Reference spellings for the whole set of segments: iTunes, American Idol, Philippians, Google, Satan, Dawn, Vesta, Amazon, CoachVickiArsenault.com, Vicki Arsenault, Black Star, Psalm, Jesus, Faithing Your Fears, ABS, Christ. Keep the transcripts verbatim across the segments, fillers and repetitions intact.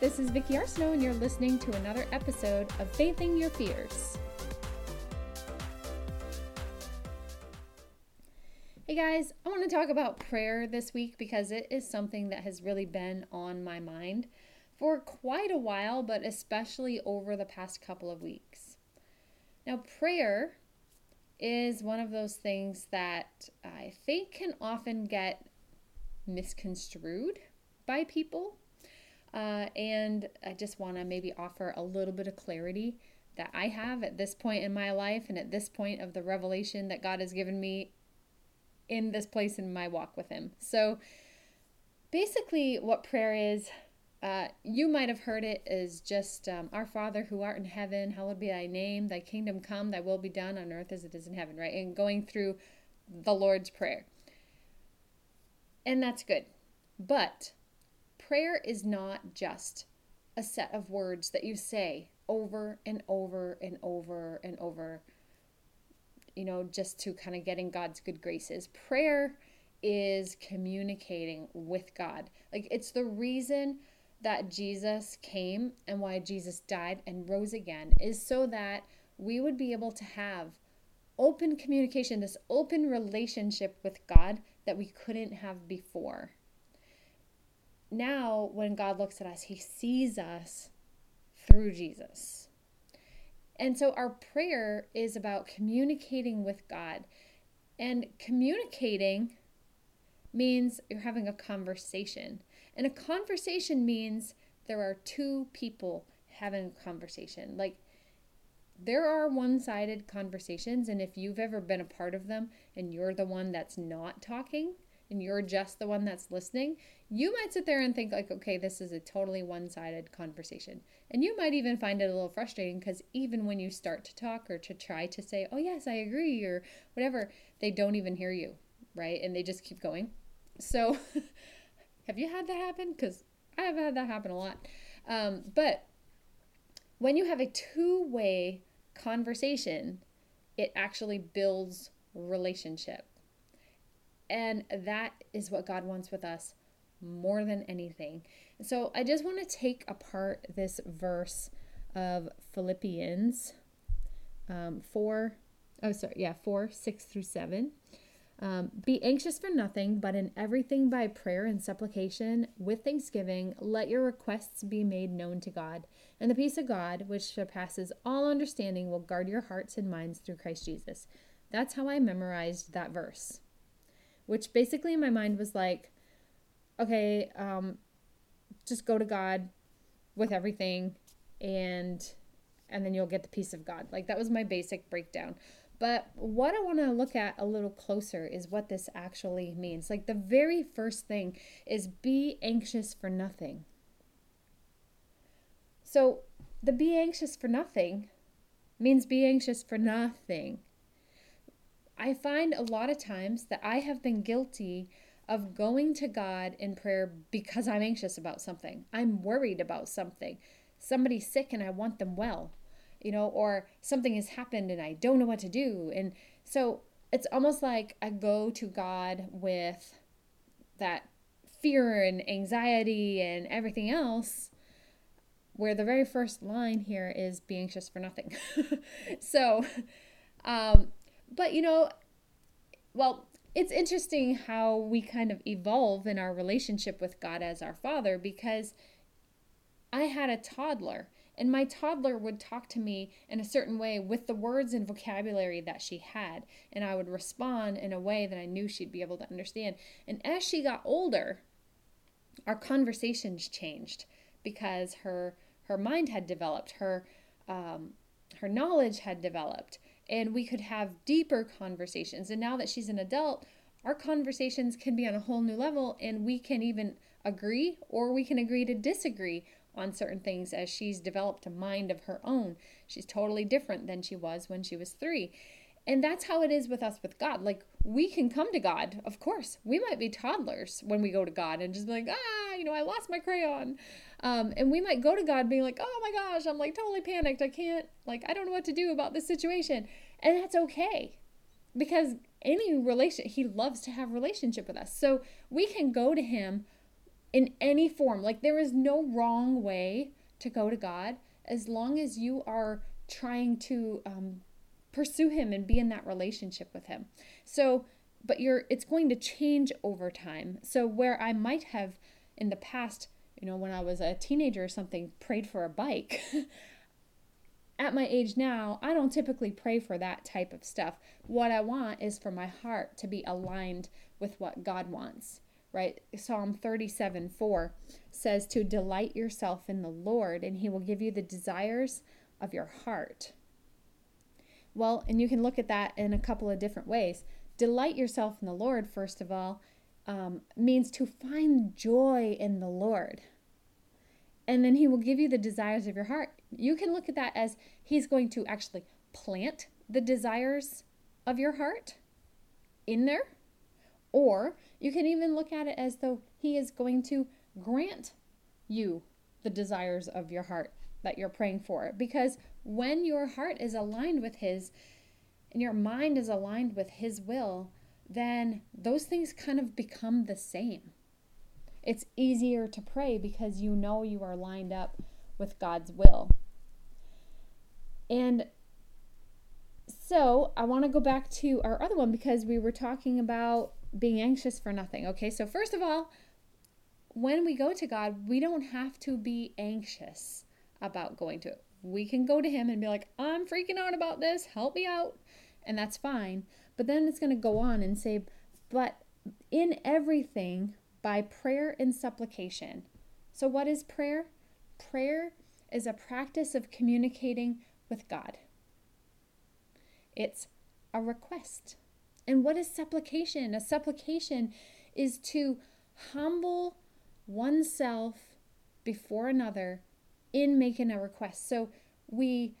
this is Vicki Arsenault, and you're listening to another episode of Faithing Your Fears. Hey guys, I want to talk about prayer this week because it is something that has really been on my mind for quite a while, but especially over the past couple of weeks. Now, prayer is one of those things that I think can often get misconstrued by people. Uh, and I just want to maybe offer a little bit of clarity that I have at this point in my life and at this point of the revelation that God has given me in this place in my walk with Him. So basically what prayer is, uh, you might have heard it, is just um, our Father who art in heaven, hallowed be thy name, thy kingdom come, thy will be done on earth as it is in heaven, right? And going through the Lord's Prayer. And that's good. But prayer is not just a set of words that you say over and over and over and over, you know, just to kind of get in God's good graces. Prayer is communicating with God. Like, it's the reason that Jesus came and why Jesus died and rose again, is so that we would be able to have open communication, this open relationship with God that we couldn't have before. Now, when God looks at us, He sees us through Jesus. And so our prayer is about communicating with God. And communicating means you're having a conversation. And a conversation means there are two people having a conversation. Like, there are one-sided conversations, and if you've ever been a part of them and you're the one that's not talking, and you're just the one that's listening, you might sit there and think like, okay, this is a totally one-sided conversation. And you might even find it a little frustrating because even when you start to talk or to try to say, oh yes, I agree, or whatever, they don't even hear you, right? And they just keep going. So have you had that happen? Because I have had that happen a lot. Um, but when you have a two-way conversation, it actually builds relationship. And that is what God wants with us more than anything. So I just want to take apart this verse of Philippians um, four, oh sorry, yeah, four, six through seven. Um, Be anxious for nothing, but in everything by prayer and supplication with thanksgiving, let your requests be made known to God. And the peace of God, which surpasses all understanding, will guard your hearts and minds through Christ Jesus. That's how I memorized that verse. Which basically in my mind was like, okay, um, just go to God with everything, and and then you'll get the peace of God. Like, that was my basic breakdown. But what I want to look at a little closer is what this actually means. Like, the very first thing is be anxious for nothing. So the be anxious for nothing means be anxious for nothing. I find a lot of times that I have been guilty of going to God in prayer because I'm anxious about something. I'm worried about something. Somebody's sick and I want them well, you know, or something has happened and I don't know what to do. And so it's almost like I go to God with that fear and anxiety and everything else, where the very first line here is be anxious for nothing. So, um, But, you know, well, it's interesting how we kind of evolve in our relationship with God as our Father, because I had a toddler, and my toddler would talk to me in a certain way with the words and vocabulary that she had, and I would respond in a way that I knew she'd be able to understand. And as she got older, our conversations changed because her her mind had developed, her um, her knowledge had developed. And we could have deeper conversations. And now that she's an adult, our conversations can be on a whole new level, and we can even agree, or we can agree to disagree on certain things as she's developed a mind of her own. She's totally different than she was when she was three. And that's how it is with us with God. Like, we can come to God, of course. We might be toddlers when we go to God and just be like, ah, you know, I lost my crayon. Um, and we might go to God being like, oh my gosh, I'm like totally panicked. I can't, like, I don't know what to do about this situation. And that's okay, because any relation, He loves to have relationship with us. So we can go to Him in any form. Like, there is no wrong way to go to God as long as you are trying to um, pursue him and be in that relationship with him. So, but you're, it's going to change over time. So where I might have in the past, you know, when I was a teenager or something, prayed for a bike. At my age now, I don't typically pray for that type of stuff. What I want is for my heart to be aligned with what God wants, right? Psalm thirty-seven four says to delight yourself in the Lord, and he will give you the desires of your heart. Well, and you can look at that in a couple of different ways. Delight yourself in the Lord, first of all, um, means to find joy in the Lord. And then he will give you the desires of your heart. You can look at that as he's going to actually plant the desires of your heart in there. Or you can even look at it as though he is going to grant you the desires of your heart that you're praying for. Because when your heart is aligned with his and your mind is aligned with his will, then those things kind of become the same. It's easier to pray because you know you are lined up with God's will. And so I want to go back to our other one because we were talking about being anxious for nothing. Okay, so first of all, when we go to God, we don't have to be anxious about going to it. We can go to him and be like, I'm freaking out about this, help me out. And that's fine. But then it's going to go on and say, but in everything, by prayer and supplication. So what is prayer? Prayer is a practice of communicating with God. It's a request. And what is supplication? A supplication is to humble oneself before another in making a request. So we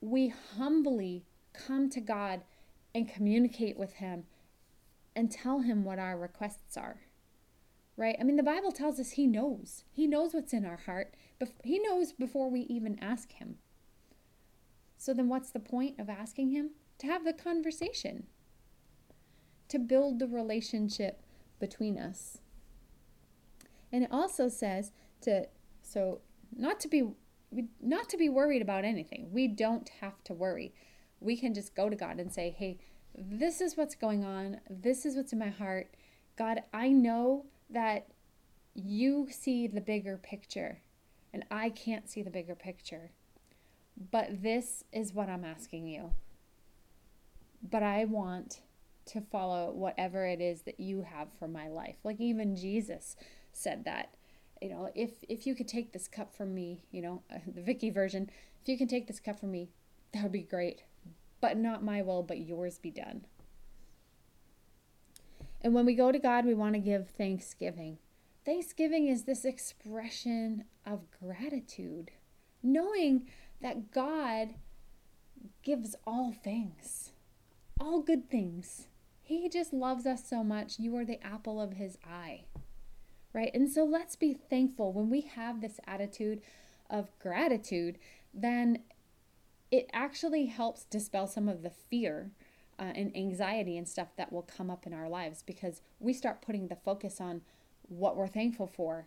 we humbly come to God and communicate with him and tell him what our requests are. Right? I mean, the Bible tells us he knows. He knows what's in our heart. He knows before we even ask him. So then what's the point of asking him? To have the conversation. To build the relationship between us. And it also says to, so not to be, not to be worried about anything. We don't have to worry. We can just go to God and say, hey, this is what's going on. This is what's in my heart. God, I know that you see the bigger picture and I can't see the bigger picture, but this is what I'm asking you. But I want to follow whatever it is that you have for my life. Like even Jesus said that, you know, if, if you could take this cup from me, you know, the Vicki version, if you can take this cup from me, that would be great, but not my will, but yours be done. And when we go to God, we want to give thanksgiving. Thanksgiving is this expression of gratitude, knowing that God gives all things, all good things. He just loves us so much. You are the apple of his eye, right? And so let's be thankful. When we have this attitude of gratitude, then it actually helps dispel some of the fear Uh, and anxiety and stuff that will come up in our lives, because we start putting the focus on what we're thankful for.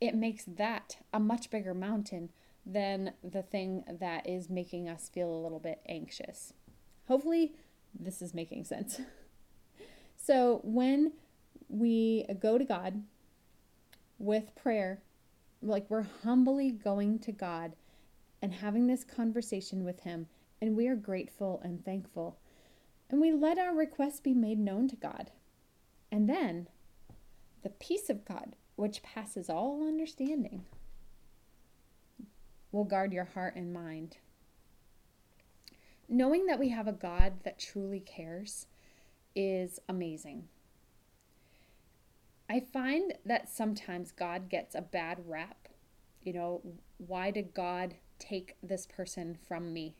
It makes that a much bigger mountain than the thing that is making us feel a little bit anxious. Hopefully this is making sense. So when we go to God with prayer, like we're humbly going to God and having this conversation with him, and we are grateful and thankful. And we let our requests be made known to God. And then the peace of God, which passes all understanding, will guard your heart and mind. Knowing that we have a God that truly cares is amazing. I find that sometimes God gets a bad rap. You know, why did God take this person from me?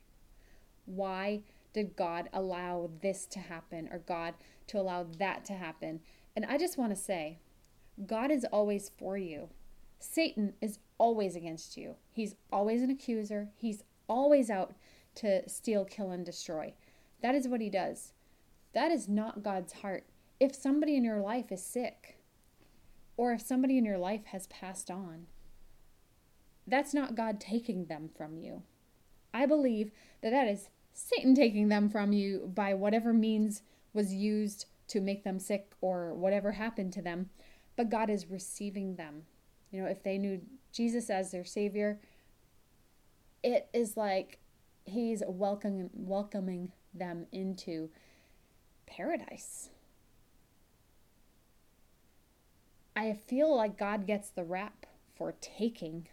Why did God allow this to happen, or God to allow that to happen? And I just want to say, God is always for you. Satan is always against you. He's always an accuser. He's always out to steal, kill, and destroy. That is what he does. That is not God's heart. If somebody in your life is sick, or if somebody in your life has passed on. That's not God taking them from you. I believe that that is Satan taking them from you by whatever means was used to make them sick or whatever happened to them, but God is receiving them. You know, if they knew Jesus as their Savior, it is like he's welcoming, welcoming them into paradise. I feel like God gets the rap for taking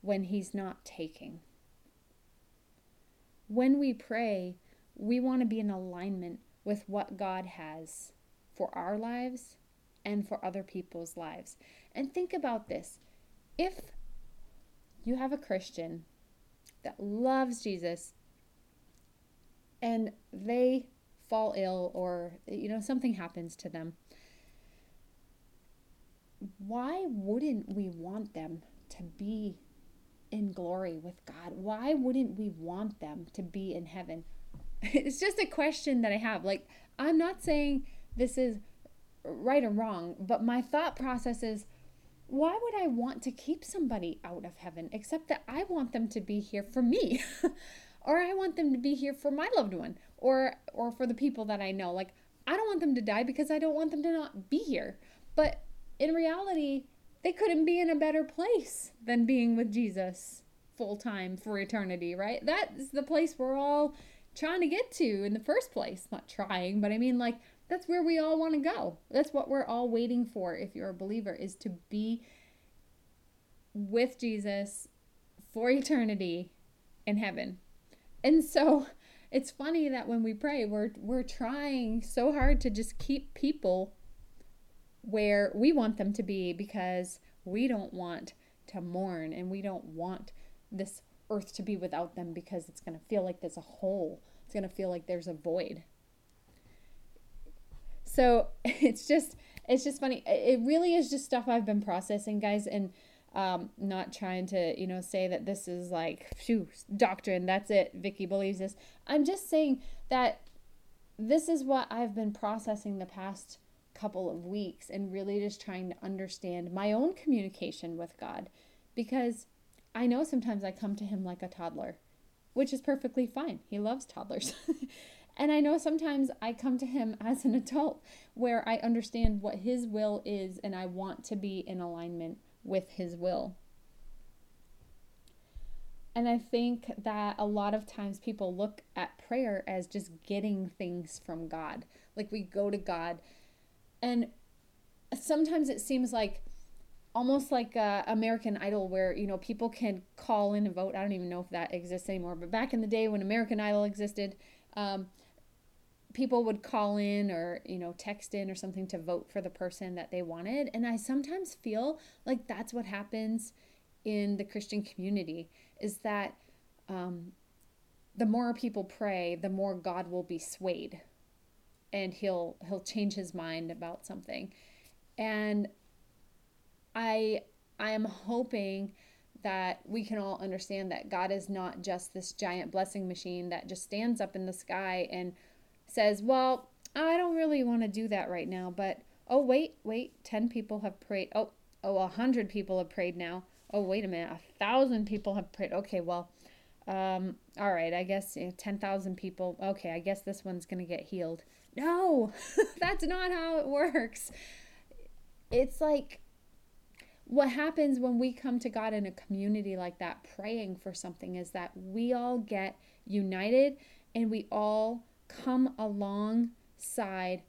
when he's not taking. When we pray, we want to be in alignment with what God has for our lives and for other people's lives. And think about this. If you have a Christian that loves Jesus and they fall ill or, you know, something happens to them, why wouldn't we want them to be in glory with God? Why wouldn't we want them to be in heaven? It's just a question that I have. Like, I'm not saying this is right or wrong, but my thought process is, why would I want to keep somebody out of heaven except that I want them to be here for me? Or I want them to be here for my loved one or or for the people that I know. Like, I don't want them to die because I don't want them to not be here. But in reality, they couldn't be in a better place than being with Jesus full time for eternity, right? That's the place we're all trying to get to in the first place. Not trying, but I mean, like, that's where we all want to go. That's what we're all waiting for if you're a believer, is to be with Jesus for eternity in heaven. And so it's funny that when we pray, we're we're trying so hard to just keep people where we want them to be because we don't want to mourn and we don't want this earth to be without them because it's going to feel like there's a hole. It's going to feel like there's a void. So it's just, it's just funny. It really is just stuff I've been processing, guys, and um, not trying to, you know, say that this is like, phew, doctrine, that's it, Vicki believes this. I'm just saying that this is what I've been processing the past couple of weeks and really just trying to understand my own communication with God, because I know sometimes I come to him like a toddler, which is perfectly fine. He loves toddlers. And I know sometimes I come to him as an adult where I understand what his will is and I want to be in alignment with his will. And I think that a lot of times people look at prayer as just getting things from God. Like, we go to God and sometimes it seems like almost like uh, American Idol, where, you know, people can call in and vote. I don't even know if that exists anymore, but back in the day when American Idol existed, um, people would call in or, you know, text in or something to vote for the person that they wanted. And I sometimes feel like that's what happens in the Christian community, is that um, the more people pray, the more God will be swayed and he'll he'll change his mind about something. And I I am hoping that we can all understand that God is not just this giant blessing machine that just stands up in the sky and says, well, I don't really want to do that right now, but, oh, wait, wait, ten people have prayed. Oh, oh, one hundred people have prayed now. Oh, wait a minute, one thousand people have prayed. Okay, well, um, all right, I guess you know, ten thousand people. Okay, I guess this one's going to get healed. No, that's not how it works. It's like, what happens when we come to God in a community like that, praying for something, is that we all get united and we all come alongside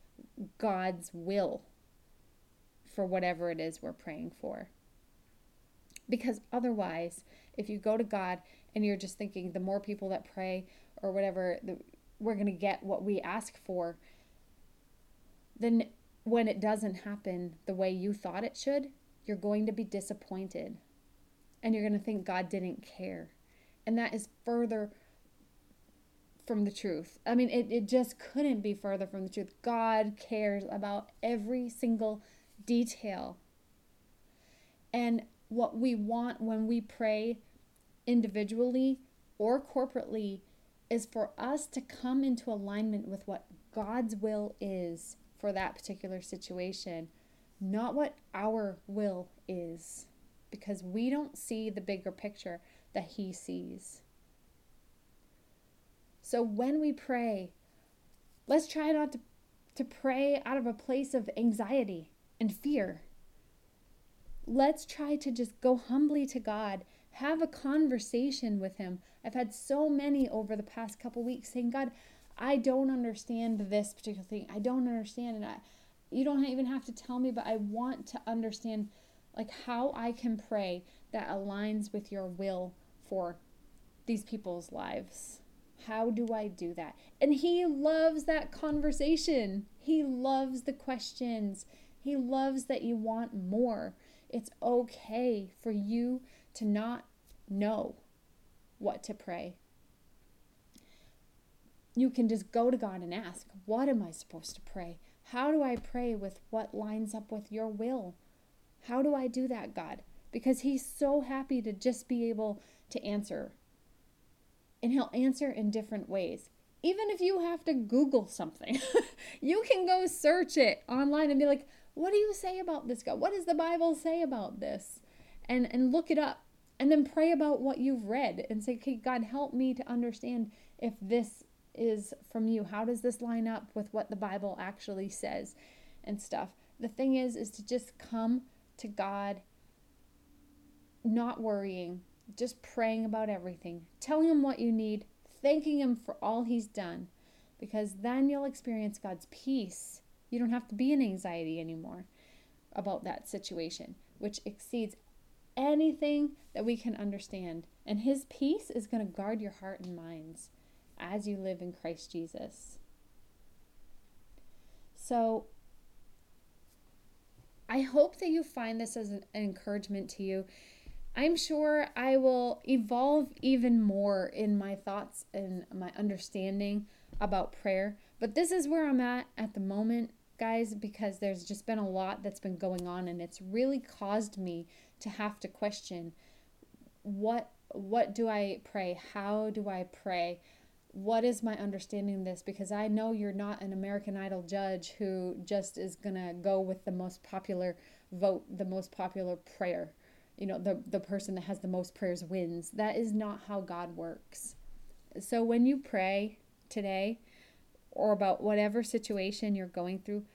God's will for whatever it is we're praying for. Because otherwise, if you go to God and you're just thinking the more people that pray or whatever, we're going to get what we ask for, then when it doesn't happen the way you thought it should, you're going to be disappointed and you're going to think God didn't care. And that is further from the truth. I mean, it, it just couldn't be further from the truth. God cares about every single detail. And what we want when we pray individually or corporately is for us to come into alignment with what God's will is for that particular situation, not what our will is, because we don't see the bigger picture that he sees. So when we pray, let's try not to, to pray out of a place of anxiety and fear. Let's try to just go humbly to God, have a conversation with him. I've had so many over the past couple weeks saying, God, I don't understand this particular thing. I don't understand and I, you don't even have to tell me, but I want to understand like how I can pray that aligns with your will for these people's lives. How do I do that? And he loves that conversation. He loves the questions. He loves that you want more. It's okay for you to not know what to pray. You can just go to God and ask, what am I supposed to pray? How do I pray with what lines up with your will? How do I do that, God? Because he's so happy to just be able to answer. And he'll answer in different ways. Even if you have to Google something, you can go search it online and be like, what do you say about this, God? What does the Bible say about this? And and look it up. And then pray about what you've read and say, okay, God, help me to understand if this is from you. How does this line up with what the Bible actually says and stuff? The thing is, is to just come to God, not worrying, just praying about everything, telling him what you need, thanking him for all he's done, because then you'll experience God's peace. You don't have to be in anxiety anymore about that situation, which exceeds anything that we can understand. And his peace is going to guard your heart and minds as you live in Christ Jesus. So I hope that you find this as an encouragement to you. I'm sure I will evolve even more in my thoughts and my understanding about prayer. But this is where I'm at at the moment, guys, because there's just been a lot that's been going on, and it's really caused me to have to question, what what do I pray? How do I pray? What is my understanding of this? Because I know you're not an American Idol judge who just is going to go with the most popular vote, the most popular prayer. You know, the, the person that has the most prayers wins. That is not how God works. So when you pray today or about whatever situation you're going through,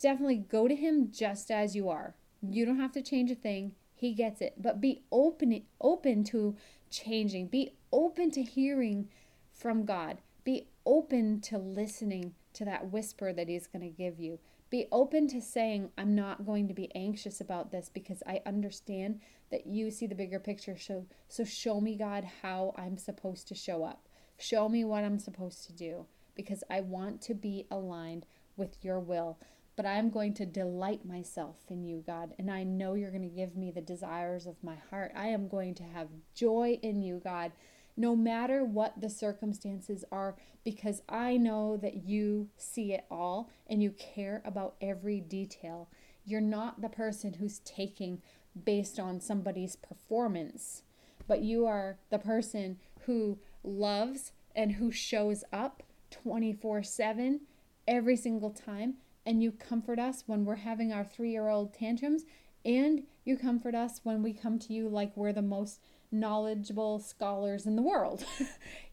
definitely go to him just as you are. You don't have to change a thing. He gets it. But be open, open to changing. Be open to hearing from God. Be open to listening to that whisper that he's going to give you. Be open to saying, I'm not going to be anxious about this because I understand that you see the bigger picture. So, so show me, God, how I'm supposed to show up. Show me what I'm supposed to do, because I want to be aligned with your will. But I'm going to delight myself in you, God. And I know you're going to give me the desires of my heart. I am going to have joy in you, God, no matter what the circumstances are, because I know that you see it all and you care about every detail. You're not the person who's taking based on somebody's performance, but you are the person who loves and who shows up twenty-four seven every single time. And you comfort us when we're having our three-year-old tantrums, and you comfort us when we come to you like we're the most knowledgeable scholars in the world.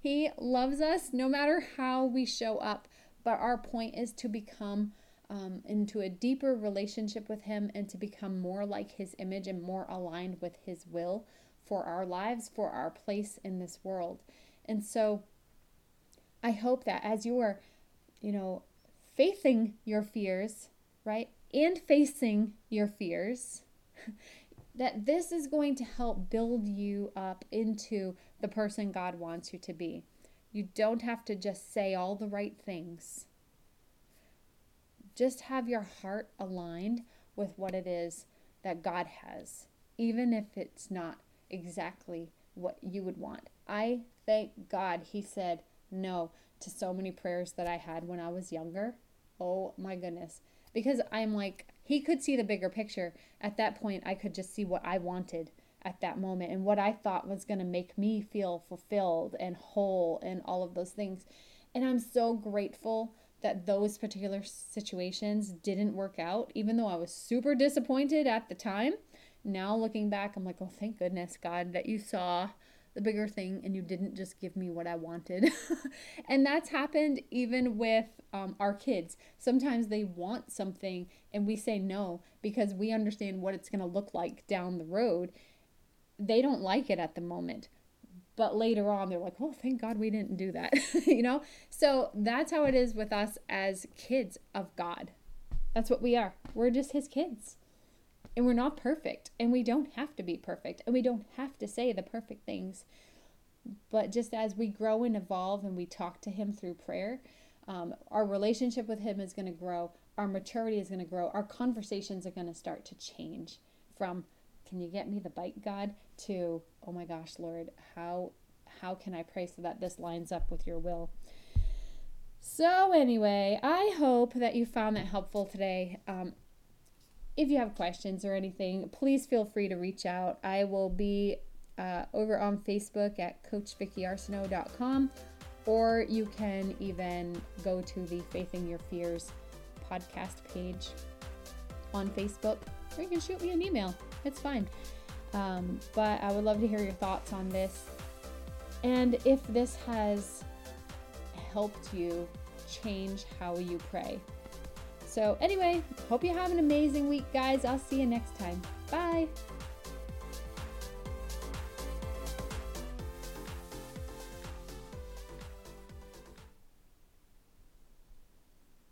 He loves us no matter how we show up, but our point is to become um, into a deeper relationship with him and to become more like his image and more aligned with his will for our lives, for our place in this world. And so I hope that as you are, you know, faithing your fears, right? And facing your fears, that this is going to help build you up into the person God wants you to be. You don't have to just say all the right things. Just have your heart aligned with what it is that God has, even if it's not exactly what you would want. I thank God he said no to so many prayers that I had when I was younger. Oh my goodness. Because I'm like, he could see the bigger picture. At that point, I could just see what I wanted at that moment and what I thought was going to make me feel fulfilled and whole and all of those things. And I'm so grateful that those particular situations didn't work out, even though I was super disappointed at the time. Now looking back, I'm like, oh, thank goodness, God, that you saw the bigger thing and you didn't just give me what I wanted. And that's happened even with um, our kids. Sometimes they want something and we say no because we understand what it's going to look like down the road. They don't like it at the moment, but later on they're like, oh, thank God we didn't do that. You know? So that's how it is with us as kids of God. That's what we are. We're just his kids. And we're not perfect, and we don't have to be perfect, and we don't have to say the perfect things. But just as we grow and evolve and we talk to him through prayer, um, our relationship with him is going to grow. Our maturity is going to grow. Our conversations are going to start to change from, can you get me the bite, God, to, oh my gosh, Lord, how how can I pray so that this lines up with your will? So anyway, I hope that you found that helpful today. Um, If you have questions or anything, please feel free to reach out. I will be uh, over on Facebook at Coach Vicki Arsenault dot com, or you can even go to the Faithing Your Fears podcast page on Facebook, or you can shoot me an email. It's fine. Um, but I would love to hear your thoughts on this. And if this has helped you change how you pray. So anyway, hope you have an amazing week, guys. I'll see you next time. Bye.